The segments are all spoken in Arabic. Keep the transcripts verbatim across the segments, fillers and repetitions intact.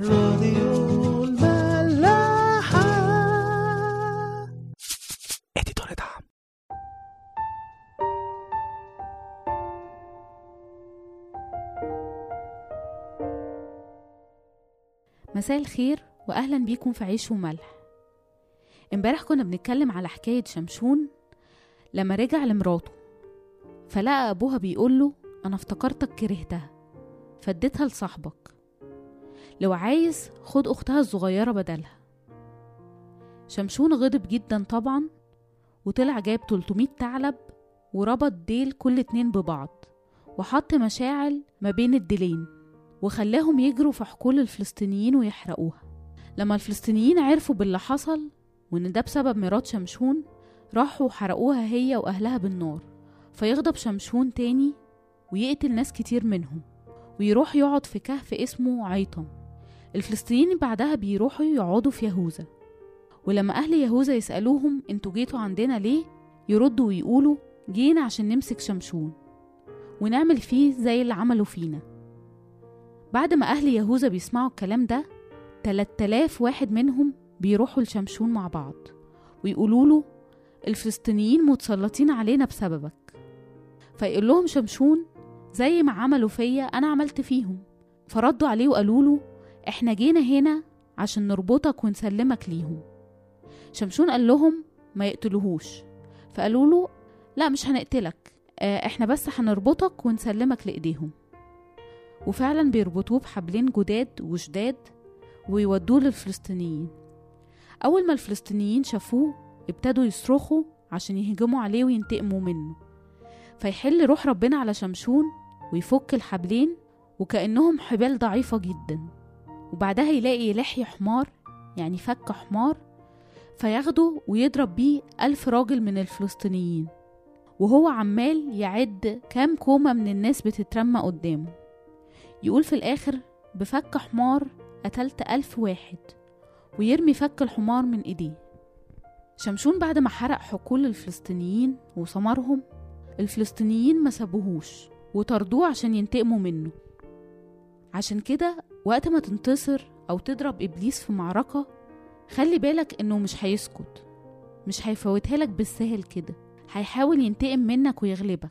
راديو الملاحة اديتور دعم. مساء الخير واهلا بيكم في عيش وملح. امبارح كنا بنتكلم على حكاية شمشون لما رجع لمراته فلقى ابوها بيقوله انا افتكرتك كرهتها فاديتها لصاحبك، لو عايز خد اختها الصغيرة بدلها. شمشون غضب جدا طبعا وطلع جايب تلتمية ثعلب وربط ديل كل اتنين ببعض وحط مشاعل ما بين الديلين وخلاهم يجروا في حقول الفلسطينيين ويحرقوها. لما الفلسطينيين عرفوا باللي حصل وان ده بسبب مرات شمشون راحوا وحرقوها هي واهلها بالنار، فيغضب شمشون تاني ويقتل ناس كتير منهم ويروح يقعد في كهف اسمه عيطم. الفلسطينيين بعدها بيروحوا يقعدوا في يهوذا، ولما أهل يهوذا يسألوهم انتوا جيتوا عندنا ليه يردوا ويقولوا جينا عشان نمسك شمشون ونعمل فيه زي اللي عملوا فينا. بعد ما أهل يهوذا بيسمعوا الكلام ده تلات آلاف واحد منهم بيروحوا لشمشون مع بعض ويقولوا له الفلسطينيين متسلطين علينا بسببك، فيقول لهم شمشون زي ما عملوا فيا أنا عملت فيهم، فردوا عليه وقالوا له احنا جينا هنا عشان نربطك ونسلمك ليهم. شمشون قال لهم ما يقتلوهوش، فقالوا له لا مش هنقتلك، اه احنا بس هنربطك ونسلمك لإيديهم. وفعلا بيربطوه بحبلين جداد وشداد ويودوه للفلسطينيين. أول ما الفلسطينيين شافوه ابتدوا يصرخوا عشان يهجموا عليه وينتقموا منه، فيحل روح ربنا على شمشون ويفك الحبلين وكأنهم حبال ضعيفة جدا، وبعدها يلاقي لحي حمار يعني فك حمار فياخده ويضرب بيه ألف راجل من الفلسطينيين، وهو عمال يعد كام كومة من الناس بتترمى قدامه. يقول في الآخر بفك حمار قتلت ألف واحد، ويرمي فك الحمار من إيديه. شمشون بعد ما حرق حقول الفلسطينيين وسمرهم الفلسطينيين ما سابوهوش وطردوه عشان ينتقموا منه. عشان كده وقت ما تنتصر أو تضرب إبليس في معركة خلي بالك إنه مش هيسكت، مش هيفوتها لك بالسهل كده، هيحاول ينتقم منك ويغلبك.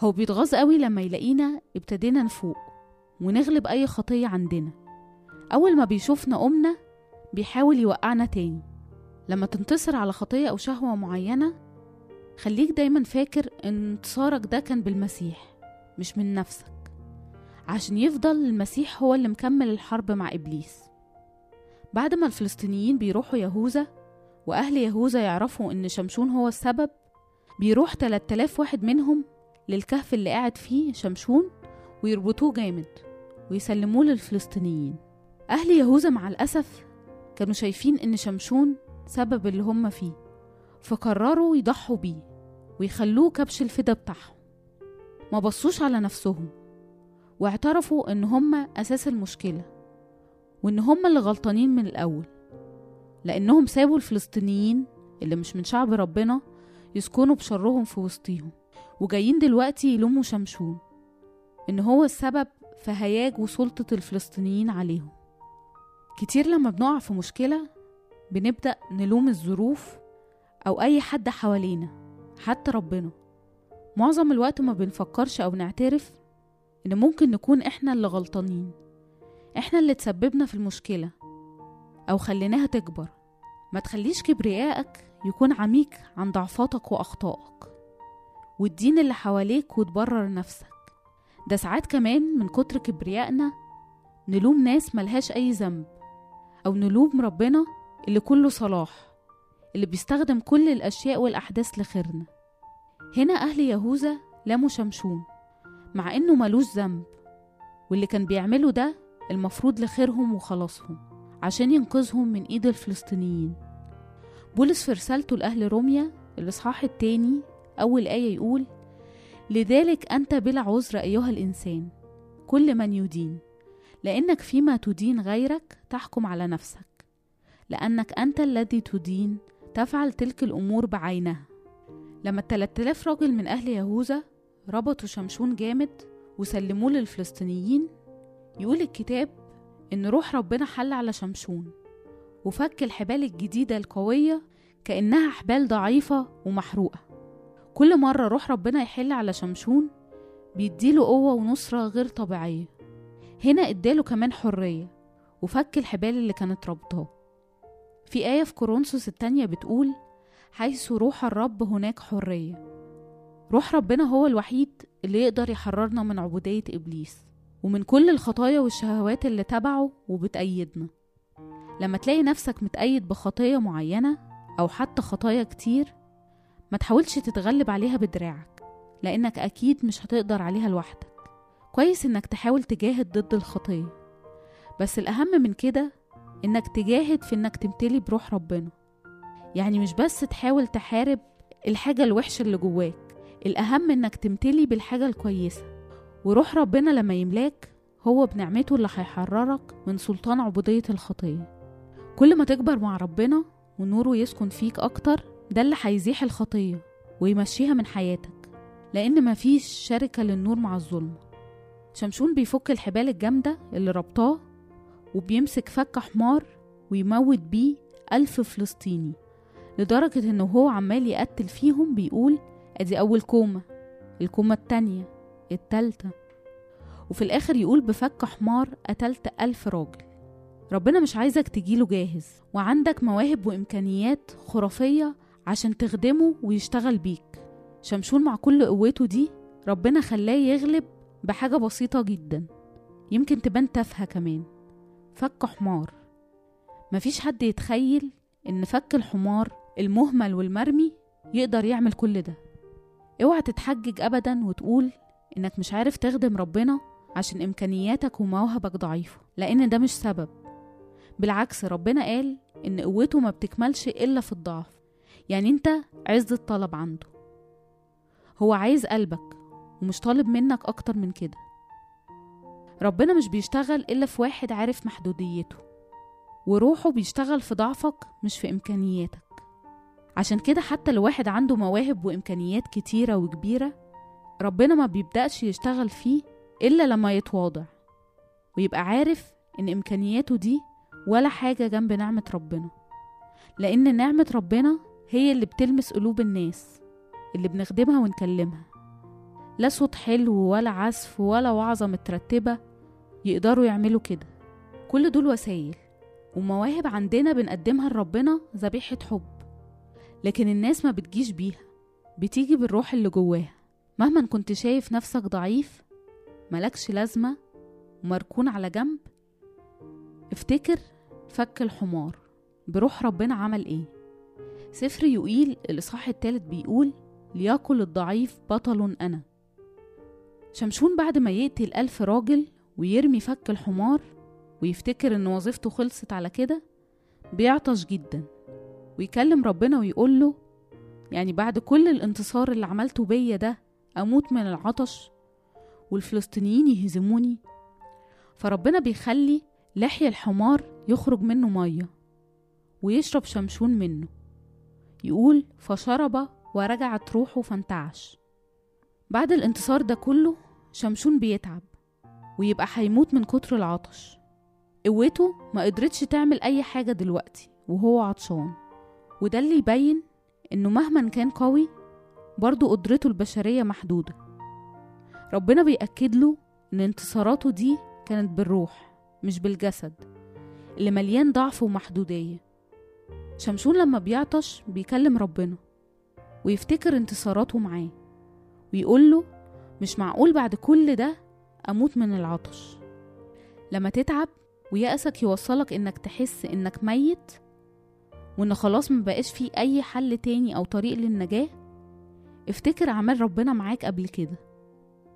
هو بيتغاظ قوي لما يلاقينا ابتدينا نفوق ونغلب أي خطية عندنا، أول ما بيشوفنا قمنا بيحاول يوقعنا تاني. لما تنتصر على خطية أو شهوة معينة خليك دايما فاكر إن انتصارك ده كان بالمسيح مش من نفسك، عشان يفضل المسيح هو اللي مكمل الحرب مع إبليس. بعد ما الفلسطينيين بيروحوا يهوذا وأهل يهوذا يعرفوا إن شمشون هو السبب بيروح تلات آلاف واحد منهم للكهف اللي قاعد فيه شمشون ويربطوه جامد ويسلموه للفلسطينيين. أهل يهوذا مع الأسف كانوا شايفين إن شمشون سبب اللي هم فيه، فقرروا يضحوا بيه ويخلوه كبش الفدا بتاعهم. ما بصوش على نفسهم واعترفوا ان هم اساس المشكلة وان هم اللي غلطانين من الاول، لانهم سابوا الفلسطينيين اللي مش من شعب ربنا يسكنوا بشرهم في وسطيهم، وجايين دلوقتي يلوموا شمشون ان هو السبب في هياج وسلطة الفلسطينيين عليهم. كتير لما بنقع في مشكلة بنبدأ نلوم الظروف او اي حد حوالينا حتى ربنا. معظم الوقت ما بنفكرش او نعترف إن ممكن نكون إحنا اللي غلطانين، إحنا اللي تسببنا في المشكلة أو خليناها تكبر. ما تخليش كبريائك يكون عميق عن ضعفاتك وأخطائك والدين اللي حواليك وتبرر نفسك. ده ساعات كمان من كتر كبريائنا نلوم ناس ملهاش أي ذنب، أو نلوم ربنا اللي كله صلاح، اللي بيستخدم كل الأشياء والأحداث لخيرنا. هنا أهل يهوذا لاموا شمشون مع إنه ملوش ذنب، واللي كان بيعمله ده المفروض لخيرهم وخلاصهم عشان ينقذهم من إيد الفلسطينيين. بولس في رسالته لأهل روميا الإصحاح التاني أول آية يقول لذلك أنت بلا عذر أيها الإنسان كل من يدين، لأنك فيما تدين غيرك تحكم على نفسك، لأنك أنت الذي تدين تفعل تلك الأمور بعينها. لما التلات آلاف راجل من أهل يهوذا ربطوا شمشون جامد وسلموه للفلسطينيين، يقول الكتاب إن روح ربنا حل على شمشون وفك الحبال الجديدة القوية كأنها حبال ضعيفة ومحروقة. كل مرة روح ربنا يحل على شمشون بيديله قوة ونصرة غير طبيعية. هنا اداله كمان حرية وفك الحبال اللي كانت ربطها. في آية في كورنثوس التانية بتقول حيث روح الرب هناك حرية. روح ربنا هو الوحيد اللي يقدر يحررنا من عبودية إبليس ومن كل الخطايا والشهوات اللي تبعه وبتأيدنا. لما تلاقي نفسك متأيد بخطايا معينة أو حتى خطايا كتير، ما تحاولش تتغلب عليها بدراعك، لأنك أكيد مش هتقدر عليها لوحدك. كويس إنك تحاول تجاهد ضد الخطية، بس الأهم من كده إنك تجاهد في إنك تمتلي بروح ربنا. يعني مش بس تحاول تحارب الحاجة الوحشة اللي جواك، الأهم إنك تمتلي بالحاجة الكويسة. وروح ربنا لما يملاك هو بنعمته اللي هيحررك من سلطان عبودية الخطية. كل ما تكبر مع ربنا ونوره يسكن فيك أكتر، ده اللي هيزيح الخطية ويمشيها من حياتك، لأن مفيش شركة للنور مع الظلم. شمشون بيفك الحبال الجامدة اللي ربطاه وبيمسك فك حمار ويموت بيه ألف فلسطيني، لدرجة إنه هو عمال يقتل فيهم بيقول أدي أول كومة، الكومة التانية، التالتة، وفي الآخر يقول بفك حمار قتلت ألف راجل. ربنا مش عايزك تجيله جاهز، وعندك مواهب وإمكانيات خرافية عشان تخدمه ويشتغل بيك. شمشون مع كل قوته دي ربنا خلاه يغلب بحاجة بسيطة جدا، يمكن تبان تافهة كمان، فك حمار. مفيش حد يتخيل إن فك الحمار المهمل والمرمي يقدر يعمل كل ده. اوعى تتحجج أبدا وتقول إنك مش عارف تخدم ربنا عشان إمكانياتك ومواهبك ضعيفة، لأن ده مش سبب. بالعكس، ربنا قال إن قوته ما بتكملش إلا في الضعف، يعني أنت عز الطلب عنده. هو عايز قلبك ومش طالب منك أكتر من كده. ربنا مش بيشتغل إلا في واحد عارف محدوديته، وروحه بيشتغل في ضعفك مش في إمكانياتك. عشان كده حتى لو واحد عنده مواهب وإمكانيات كتيرة وكبيرة، ربنا ما بيبدأش يشتغل فيه إلا لما يتواضع ويبقى عارف إن إمكانياته دي ولا حاجة جنب نعمة ربنا، لأن نعمة ربنا هي اللي بتلمس قلوب الناس اللي بنخدمها ونكلمها. لا صوت حلو ولا عزف ولا وعظة مترتبة يقدروا يعملوا كده. كل دول وسائل ومواهب عندنا بنقدمها لربنا ذبيحة حب، لكن الناس ما بتجيش بيها، بتيجي بالروح اللي جواها. مهما كنت شايف نفسك ضعيف ملكش لازمة ومركون على جنب، افتكر فك الحمار بروح ربنا عمل ايه. سفر يوئيل الإصحاح الثالث بيقول ليقل الضعيف بطل أنا. شمشون بعد ما يقتل ألف راجل ويرمي فك الحمار ويفتكر إن وظيفته خلصت على كده، بيعطش جدا ويكلم ربنا ويقوله يعني بعد كل الانتصار اللي عملته بيا ده أموت من العطش والفلسطينيين يهزموني؟ فربنا بيخلي لحي الحمار يخرج منه مية ويشرب شمشون منه. يقول فشرب ورجعت روحه فانتعش. بعد الانتصار ده كله شمشون بيتعب ويبقى هيموت من كتر العطش. قوته ما قدرتش تعمل أي حاجة دلوقتي وهو عطشان، وده اللي يبين إنه مهما كان قوي برضو قدرته البشرية محدودة. ربنا بيأكد له إن انتصاراته دي كانت بالروح مش بالجسد اللي مليان ضعف ومحدودية. شمشون لما بيعطش بيكلم ربنا ويفتكر انتصاراته معاه ويقوله مش معقول بعد كل ده أموت من العطش. لما تتعب ويأسك يوصلك إنك تحس إنك ميت وإن خلاص مبقاش فيه أي حل تاني أو طريق للنجاة، افتكر أعمال ربنا معاك قبل كده،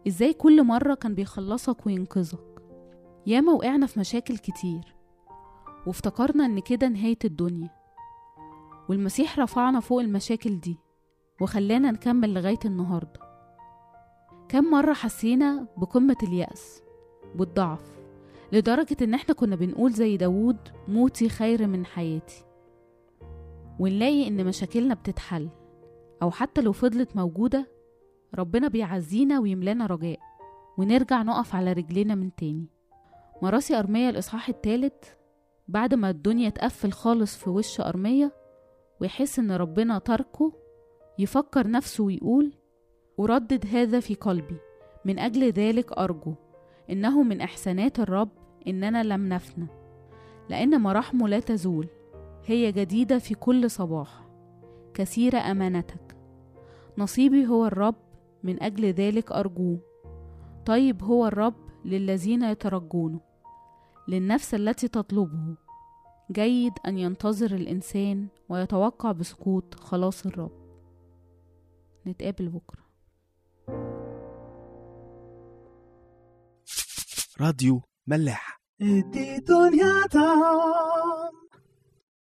إزاي كل مرة كان بيخلصك وينقذك. ياما وقعنا في مشاكل كتير وافتكرنا إن كده نهاية الدنيا، والمسيح رفعنا فوق المشاكل دي وخلانا نكمل لغاية النهاردة. كم مرة حسينا بقمة اليأس والضعف لدرجة إن احنا كنا بنقول زي داود موتي خير من حياتي، ونلاقي إن مشاكلنا بتتحل، أو حتى لو فضلت موجودة ربنا بيعزينا ويملانا رجاء ونرجع نقف على رجلينا من تاني. مراسي أرمية الإصحاح الثالث بعد ما الدنيا تقفل خالص في وش أرمية ويحس إن ربنا تركه، يفكر نفسه ويقول: وردد هذا في قلبي، من أجل ذلك أرجو، إنه من إحسانات الرب إننا لم نفنى، لأن مراحمه لا تزول، هي جديدة في كل صباح، كثيرة أمانتك، نصيبي هو الرب، من أجل ذلك أرجوه، طيب هو الرب للذين يترجونه، للنفس التي تطلبه، جيد أن ينتظر الإنسان ويتوقع بسقوط خلاص الرب. نتقابل بكرة. راديو ملاح.